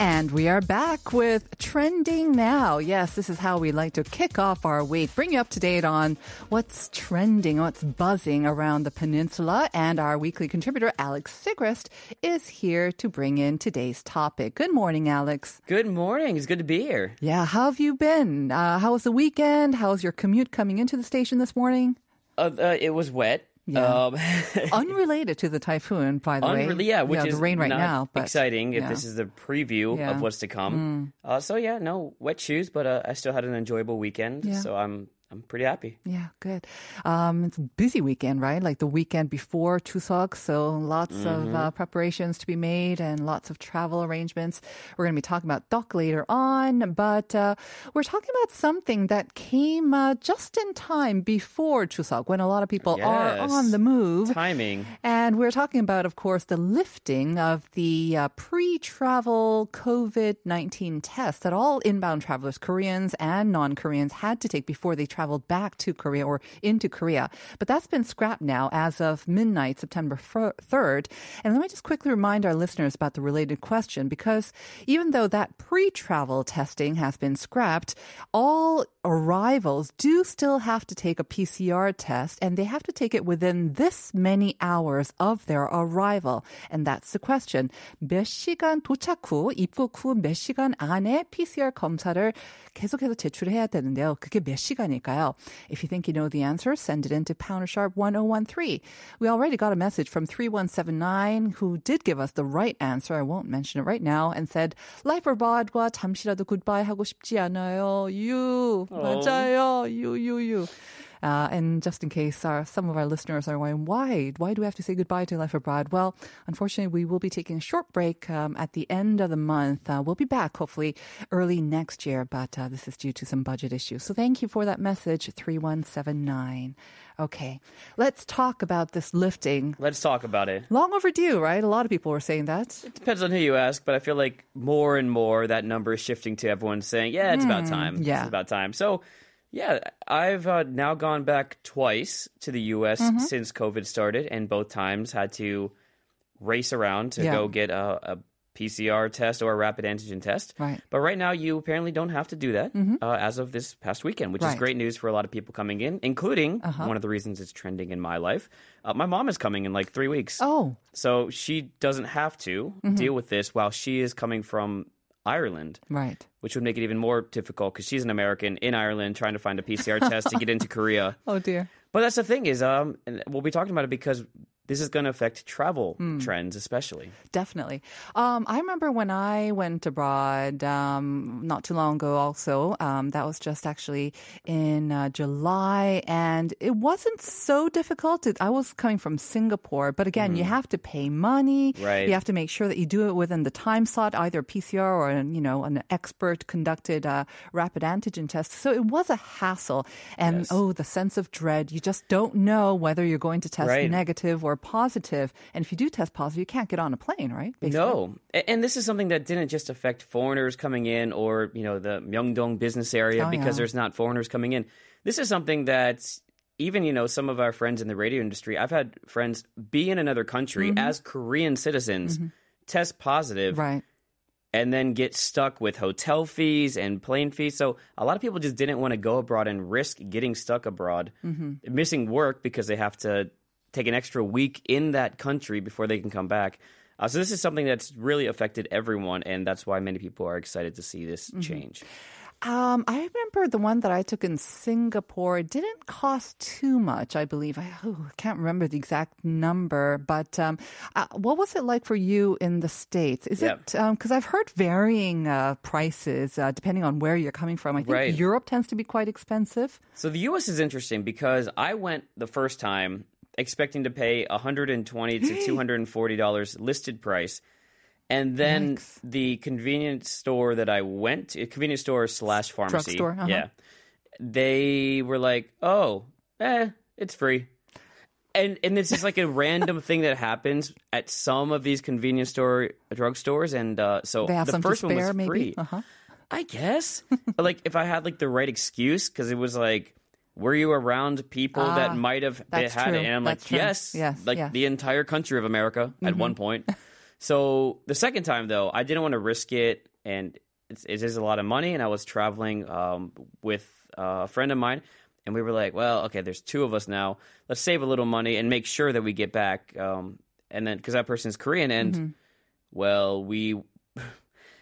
And we are back with Trending Now. Yes, this is how we like to kick off our week. Bring you up to date on what's trending, what's buzzing around the peninsula. And our weekly contributor, Alex Sigrist, is here to bring in today's topic. Good morning, Alex. Good morning. It's good to be here. Yeah, how have you been? How was the weekend? How was your commute coming into the station this morning? It was wet. Yeah. Unrelated to the typhoon, by the way. Yeah, which is the rain right now, but exciting if this is the preview of what's to come. No wet shoes, but I still had an enjoyable weekend, so I'm pretty happy. Yeah, good. It's a busy weekend, right? Like the weekend before Chuseok, so lots of preparations to be made and lots of travel arrangements. We're going to be talking about Deok later on, but we're talking about something that came just in time before Chuseok, when a lot of people are on the move. Timing. And we're talking about, of course, the lifting of the pre-travel COVID-19 tests that all inbound travelers, Koreans and non-Koreans, had to take before they traveled back to Korea or into Korea. But that's been scrapped now as of midnight, September 3rd. And let me just quickly remind our listeners about the related question, because even though that pre-travel testing has been scrapped, all arrivals do still have to take a PCR test, and they have to take it within this many hours of their arrival. And that's the question. 몇 시간 도착 후, 입국 후 몇 시간 안에 PCR 검사를 계속해서 제출해야 되는데요. 그게 몇 시간이에요? If you think you know the answer, send it in to Poundersharp1013. We already got a message from 3179 who did give us the right answer. I won't mention it right now, and said, Life or bod과 잠시라도 goodbye 하고 싶지 않아요. You, 맞아요. You. And just in case some of our listeners are wondering, why do we have to say goodbye to life abroad? Well, unfortunately, we will be taking a short break at the end of the month. We'll be back, hopefully, early next year, but this is due to some budget issues. So thank you for that message, 3179. Okay, let's talk about this lifting. Let's talk about it. Long overdue, right? A lot of people were saying that. It depends on who you ask, but I feel like more and more that number is shifting to everyone saying, it's about time. Yeah. It's about time. So, I've now gone back twice to the U.S. Since COVID started, and both times had to race around to go get a PCR test or a rapid antigen test. Right. But right now, you apparently don't have to do that as of this past weekend, which is great news for a lot of people coming in, including one of the reasons it's trending in my life. My mom is coming in like 3 weeks. Oh. So she doesn't have to deal with this while she is coming from Ireland. Right. Which would make it even more difficult because she's an American in Ireland trying to find a PCR test to get into Korea. Oh, dear. But that's the thing is, and we'll be talking about it because this is going to affect travel trends, especially. Definitely. I remember when I went abroad not too long ago also. That was just actually in July, and it wasn't so difficult. I was coming from Singapore, but again, you have to pay money. Right. You have to make sure that you do it within the time slot, either PCR or an expert-conducted rapid antigen test. So it was a hassle. And the sense of dread. You just don't know whether you're going to test negative or positive. And if you do test positive, you can't get on a plane, right? Basically. No. And this is something that didn't just affect foreigners coming in or, the Myeongdong business area because there's not foreigners coming in. This is something that's even, some of our friends in the radio industry, I've had friends be in another country as Korean citizens, test positive, and then get stuck with hotel fees and plane fees. So a lot of people just didn't want to go abroad and risk getting stuck abroad, missing work because they have to take an extra week in that country before they can come back. So this is something that's really affected everyone, and that's why many people are excited to see this change. I remember the one that I took in Singapore. It didn't cost too much, I believe. I can't remember the exact number, but what was it like for you in the States? Is it because I've heard varying prices depending on where you're coming from. I think Europe tends to be quite expensive. So the U.S. is interesting because I went the first time expecting to pay $120 to $240 listed price. And then the convenience store that I went to, convenience store / pharmacy. Drugstore, they were like, it's free. And this is like a random thing that happens at some of these convenience store drugstores, and so they have the first one was maybe? Free. Uh-huh. I guess, like if I had like the right excuse, because it was like, were you around people that might have had it? And I'm like, yes, the entire country of America at one point. So the second time though, I didn't want to risk it, and it is a lot of money, and I was traveling with a friend of mine. And we were like, well, okay, there's two of us now. Let's save a little money and make sure that we get back. And then, because that person's Korean, and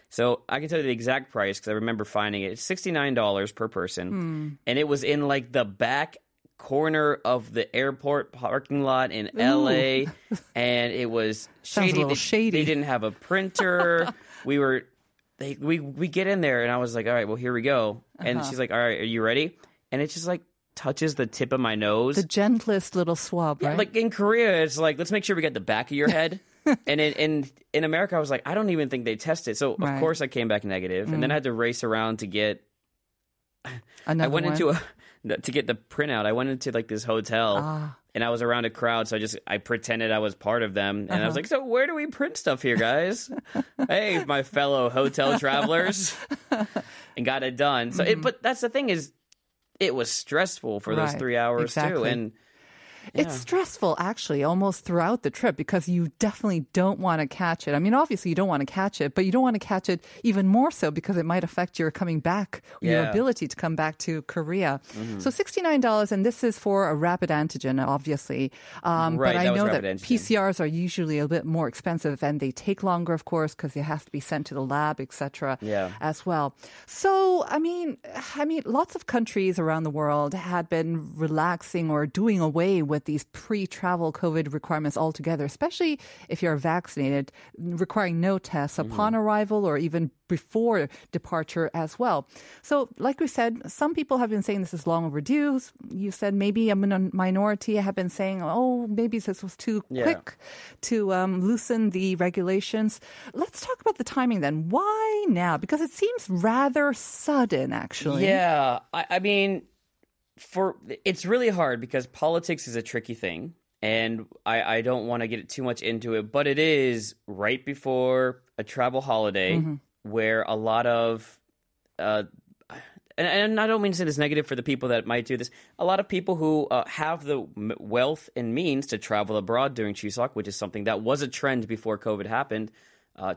so I can tell you the exact price because I remember finding it. It's $69 per person. Mm. And it was in like the back corner of the airport parking lot in LA. And it was shady. Sounds a little shady. They didn't have a printer. We get in there, and I was like, all right, well, here we go. And she's like, all right, are you ready? And it's just like, touches the tip of my nose. The gentlest little swab, right? Yeah, like in Korea, it's like, let's make sure we get the back of your head. And in America, I was like, I don't even think they test it. So, of course, I came back negative. And then I had to race around to get... to get the printout. I went into like this hotel, and I was around a crowd, so I pretended I was part of them, and I was like, so where do we print stuff here, guys? Hey, my fellow hotel travelers. And got it done. So, but that's the thing is, it was stressful for those 3 hours too. And it's stressful actually almost throughout the trip, because you definitely don't want to catch it. I mean, obviously you don't want to catch it, but you don't want to catch it even more so because it might affect your coming back, your ability to come back to Korea. So $69, and this is for a rapid antigen, obviously. But I know that PCRs are usually a bit more expensive, and they take longer, of course, because they have to be sent to the lab, etc. As well. So, I mean, lots of countries around the world had been relaxing or doing away with these pre-travel COVID requirements altogether, especially if you're vaccinated, requiring no tests upon arrival or even before departure as well. So like we said, some people have been saying this is long overdue. You said maybe a minority have been saying, oh, maybe this was too quick to loosen the regulations. Let's talk about the timing then. Why now? Because it seems rather sudden, actually. Yeah, I mean... It's really hard because politics is a tricky thing, and I don't want to get too much into it, but it is right before a travel holiday where a lot of and I don't mean to say this negative for the people that might do this. A lot of people who have the wealth and means to travel abroad during Chuseok, which is something that was a trend before COVID happened,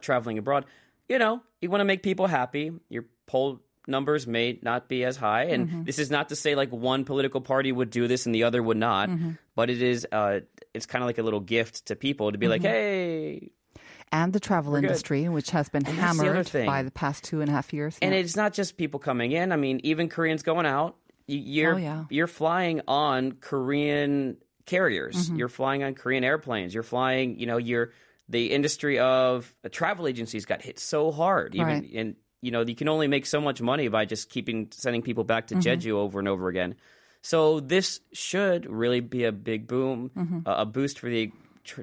traveling abroad. You know, you want to make people happy. You're pulled. Numbers may not be as high, and this is not to say like one political party would do this and the other would not, but it is it's kind of like a little gift to people to be like, hey. And the travel industry, which has been hammered by the past 2.5 years. And it's not just people coming in. I mean, even Koreans going out. You're flying on Korean carriers. You're flying on Korean airplanes. You're flying. You know, the industry of travel agencies got hit so hard, and. You know, you can only make so much money by just sending people back to Jeju over and over again. So this should really be a big boom, a boost for the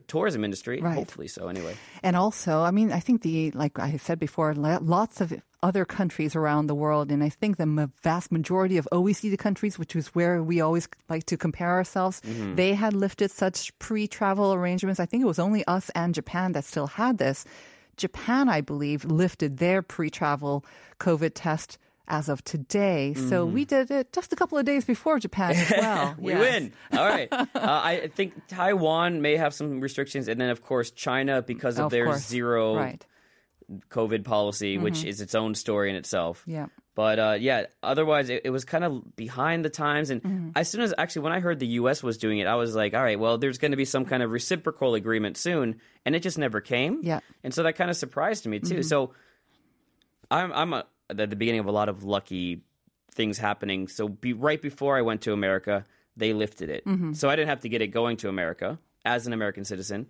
tourism industry. Right. Hopefully so, anyway. And also, I mean, I think like I said before, lots of other countries around the world, and I think the vast majority of OECD countries, which is where we always like to compare ourselves, they had lifted such pre-travel arrangements. I think it was only us and Japan that still had this. Japan, I believe, lifted their pre-travel COVID test as of today. So we did it just a couple of days before Japan as well. We win. All right. I think Taiwan may have some restrictions. And then, of course, China, because of their zero COVID policy, which is its own story in itself. Yeah. But otherwise, it was kind of behind the times. And as soon as actually when I heard the U.S. was doing it, I was like, all right, well, there's going to be some kind of reciprocal agreement soon. And it just never came. Yeah. And so that kind of surprised me, too. So I'm at the beginning of a lot of lucky things happening. So right before I went to America, they lifted it. So I didn't have to get it going to America as an American citizen.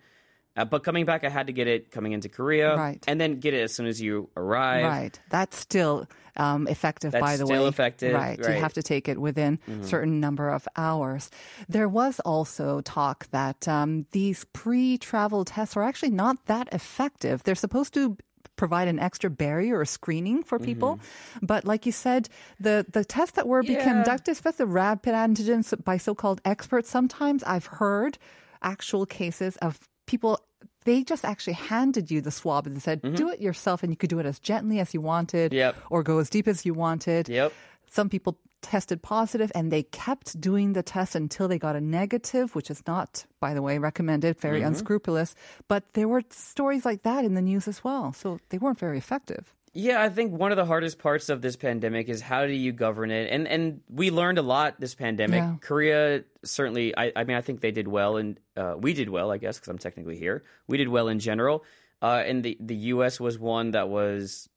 But coming back, I had to get it coming into Korea. Right. And then get it as soon as you arrive. Right. That's still... effective, by the way. That's still effective. Right. You have to take it within a certain number of hours. There was also talk that these pre-travel tests are actually not that effective. They're supposed to provide an extra barrier or screening for people. Mm-hmm. But like you said, the tests that were being conducted, especially rapid antigens by so-called experts, sometimes I've heard actual cases of people, they just actually handed you the swab and said, do it yourself, and you could do it as gently as you wanted or go as deep as you wanted. Some people tested positive and they kept doing the test until they got a negative, which is not, by the way, recommended, very unscrupulous. But there were stories like that in the news as well. So they weren't very effective. Yeah, I think one of the hardest parts of this pandemic is how do you govern it? And we learned a lot this pandemic. Yeah. Korea certainly, I mean, I think they did well, and we did well, I guess, because I'm technically here. We did well in general. And the U.S. was one that was,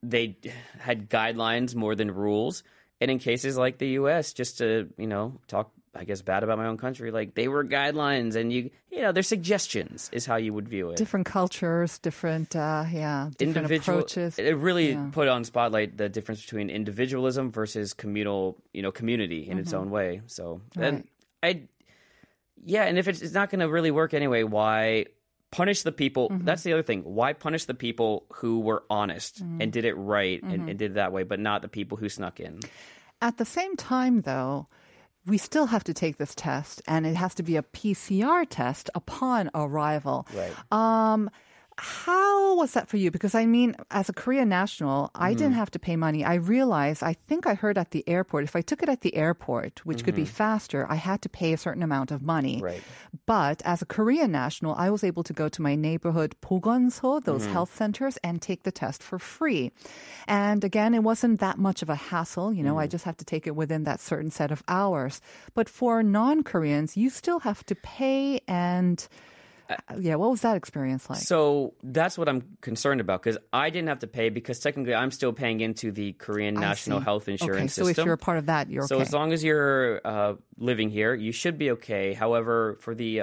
they had guidelines more than rules. And in cases like the U.S., just to, you know, talk, I guess, bad about my own country, like they were guidelines and you know, their suggestions is how you would view it. Different cultures, different approaches. It really put on spotlight the difference between individualism versus communal, you know, community in its own way. So then and if it's not going to really work anyway, why punish the people? That's the other thing. Why punish the people who were honest and did it right and did it that way, but not the people who snuck in? At the same time, though, we still have to take this test, and it has to be a PCR test upon arrival. Right. How was that for you? Because, I mean, as a Korean national, I didn't have to pay money. I realized, I think I heard at the airport, if I took it at the airport, which could be faster, I had to pay a certain amount of money. Right. But as a Korean national, I was able to go to my neighborhood 보건소, those health centers, and take the test for free. And again, it wasn't that much of a hassle. You know, I just have to take it within that certain set of hours. But for non-Koreans, you still have to pay and... Yeah, what was that experience like? So that's what I'm concerned about, because I didn't have to pay, because technically I'm still paying into the Korean National Health Insurance System. So if you're a part of that, you're okay. So as long as you're living here, you should be okay. However, for the...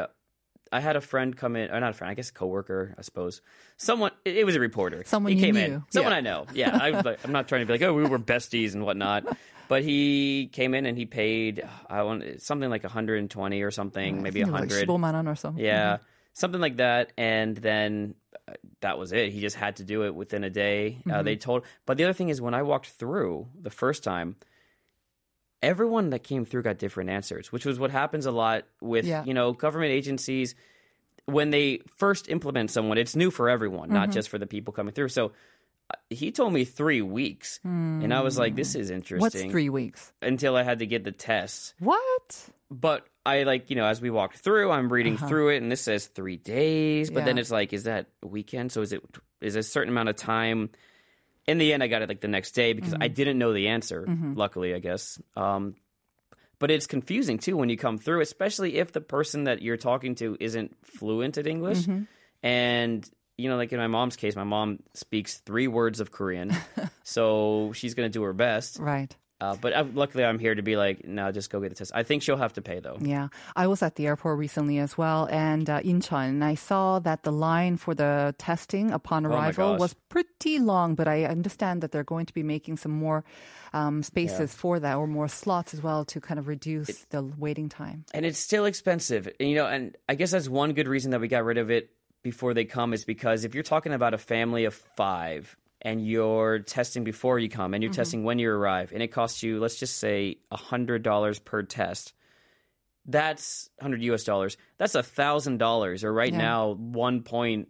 I had a friend come in, or not a friend, I guess a coworker, I suppose. Someone, it was a reporter. Someone he came knew. In. Someone I know. Yeah, I'm not trying to be like, oh, we were besties and whatnot. But he came in and he paid something like 120 or something, maybe 100. Like or something. Yeah. Something like that, and then that was it. He just had to do it within a day. They told. But the other thing is, when I walked through the first time, everyone that came through got different answers, which was what happens a lot with you know, government agencies. When they first implement someone, it's new for everyone, not just for the people coming through. So he told me 3 weeks, and I was like, "This is interesting." What's 3 weeks? Until I had to get the test. What? But I, like, you know, as we walked through, I'm reading through it, and this says 3 days. But then it's like, is that a weekend? So is it a certain amount of time? In the end, I got it like the next day, because I didn't know the answer, luckily, I guess. But it's confusing, too, when you come through, especially if the person that you're talking to isn't fluent in English. And, you know, like in my mom's case, my mom speaks 3 words of Korean. So she's going to do her best. Right. But luckily, I'm here to be like, no, just go get the test. I think she'll have to pay, though. Yeah. I was at the airport recently as well, and Incheon, and I saw that the line for the testing upon arrival was pretty long, but I understand that they're going to be making some more spaces for that, or more slots as well, to kind of reduce the waiting time. And it's still expensive. And, you know, and I guess that's one good reason that we got rid of it before they come, is because if you're talking about a family of 5... and you're testing before you come, and you're testing when you arrive, and it costs you, let's just say, $100 per test. That's $100 US. That's $1,000, or now 1.3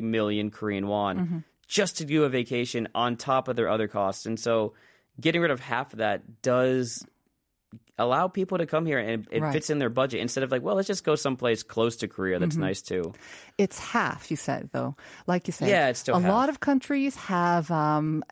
million Korean won, just to do a vacation on top of their other costs. And so getting rid of half of that does allow people to come here, and it fits in their budget, instead of like, well, let's just go someplace close to Korea that's nice too. It's half, you said, though. Like you said, it's still half. A lot of countries have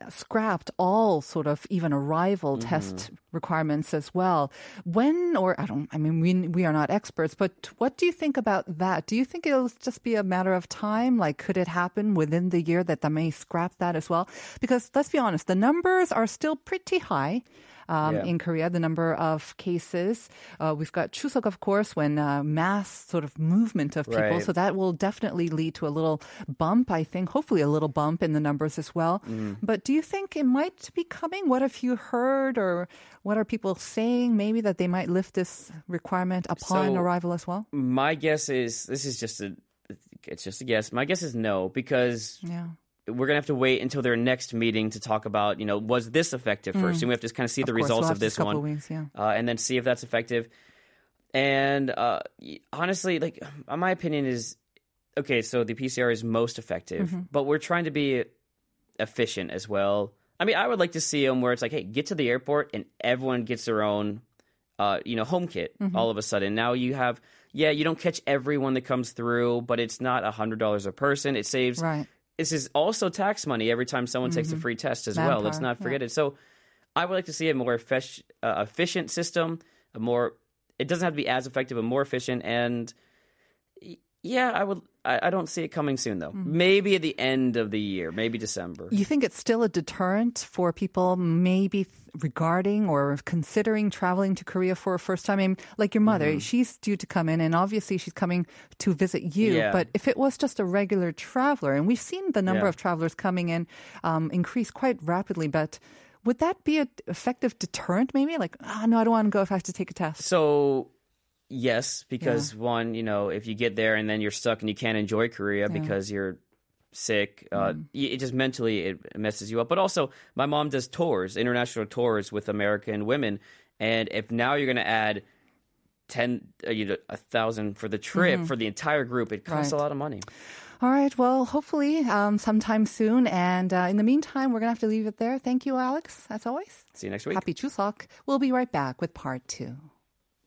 scrapped all sort of even arrival test requirements as well. We are not experts, but what do you think about that? Do you think it'll just be a matter of time? Like, could it happen within the year that they may scrap that as well? Because let's be honest, the numbers are still pretty high. In Korea, the number of cases. We've got Chuseok, of course, when mass sort of movement of people. Right. So that will definitely lead to a little bump, I think, hopefully a little bump in the numbers as well. But do you think it might be coming? What have you heard, or what are people saying maybe that they might lift this requirement upon arrival as well? My guess is, this is just a it's just a guess. My guess is no, because we're going to have to wait until their next meeting to talk about, you know, was this effective first? And we have to kind of see the results of this one. And then see if that's effective. And honestly, like, my opinion is, okay, so the PCR is most effective, but we're trying to be efficient as well. I mean, I would like to see them where it's like, hey, get to the airport and everyone gets their own, you know, home kit all of a sudden. Now you have, you don't catch everyone that comes through, but it's not $100 a person. It saves. Right. This is also tax money every time someone takes a free test as well. Let's not forget it. So I would like to see a more efficient system, a more, it doesn't have to be as effective, but more efficient. And yeah, I would. I don't see it coming soon, though. Maybe at the end of the year, maybe December. You think it's still a deterrent for people maybe regarding or considering traveling to Korea for a first time? I mean, like your mother, she's due to come in, and obviously she's coming to visit you. Yeah. But if it was just a regular traveler, and we've seen the number of travelers coming in increase quite rapidly, but would that be an effective deterrent maybe? Like, oh, no, I don't want to go if I have to take a test. So... Yes, because one, you know, if you get there and then you're stuck and you can't enjoy Korea because you're sick, it just mentally it messes you up. But also, my mom does tours, international tours with American women, and if now you're going to add 1,000 for the trip for the entire group, it costs a lot of money. All right. Well, hopefully sometime soon. And in the meantime, we're going to have to leave it there. Thank you, Alex, as always. See you next week. Happy Chuseok. We'll be right back with part 2.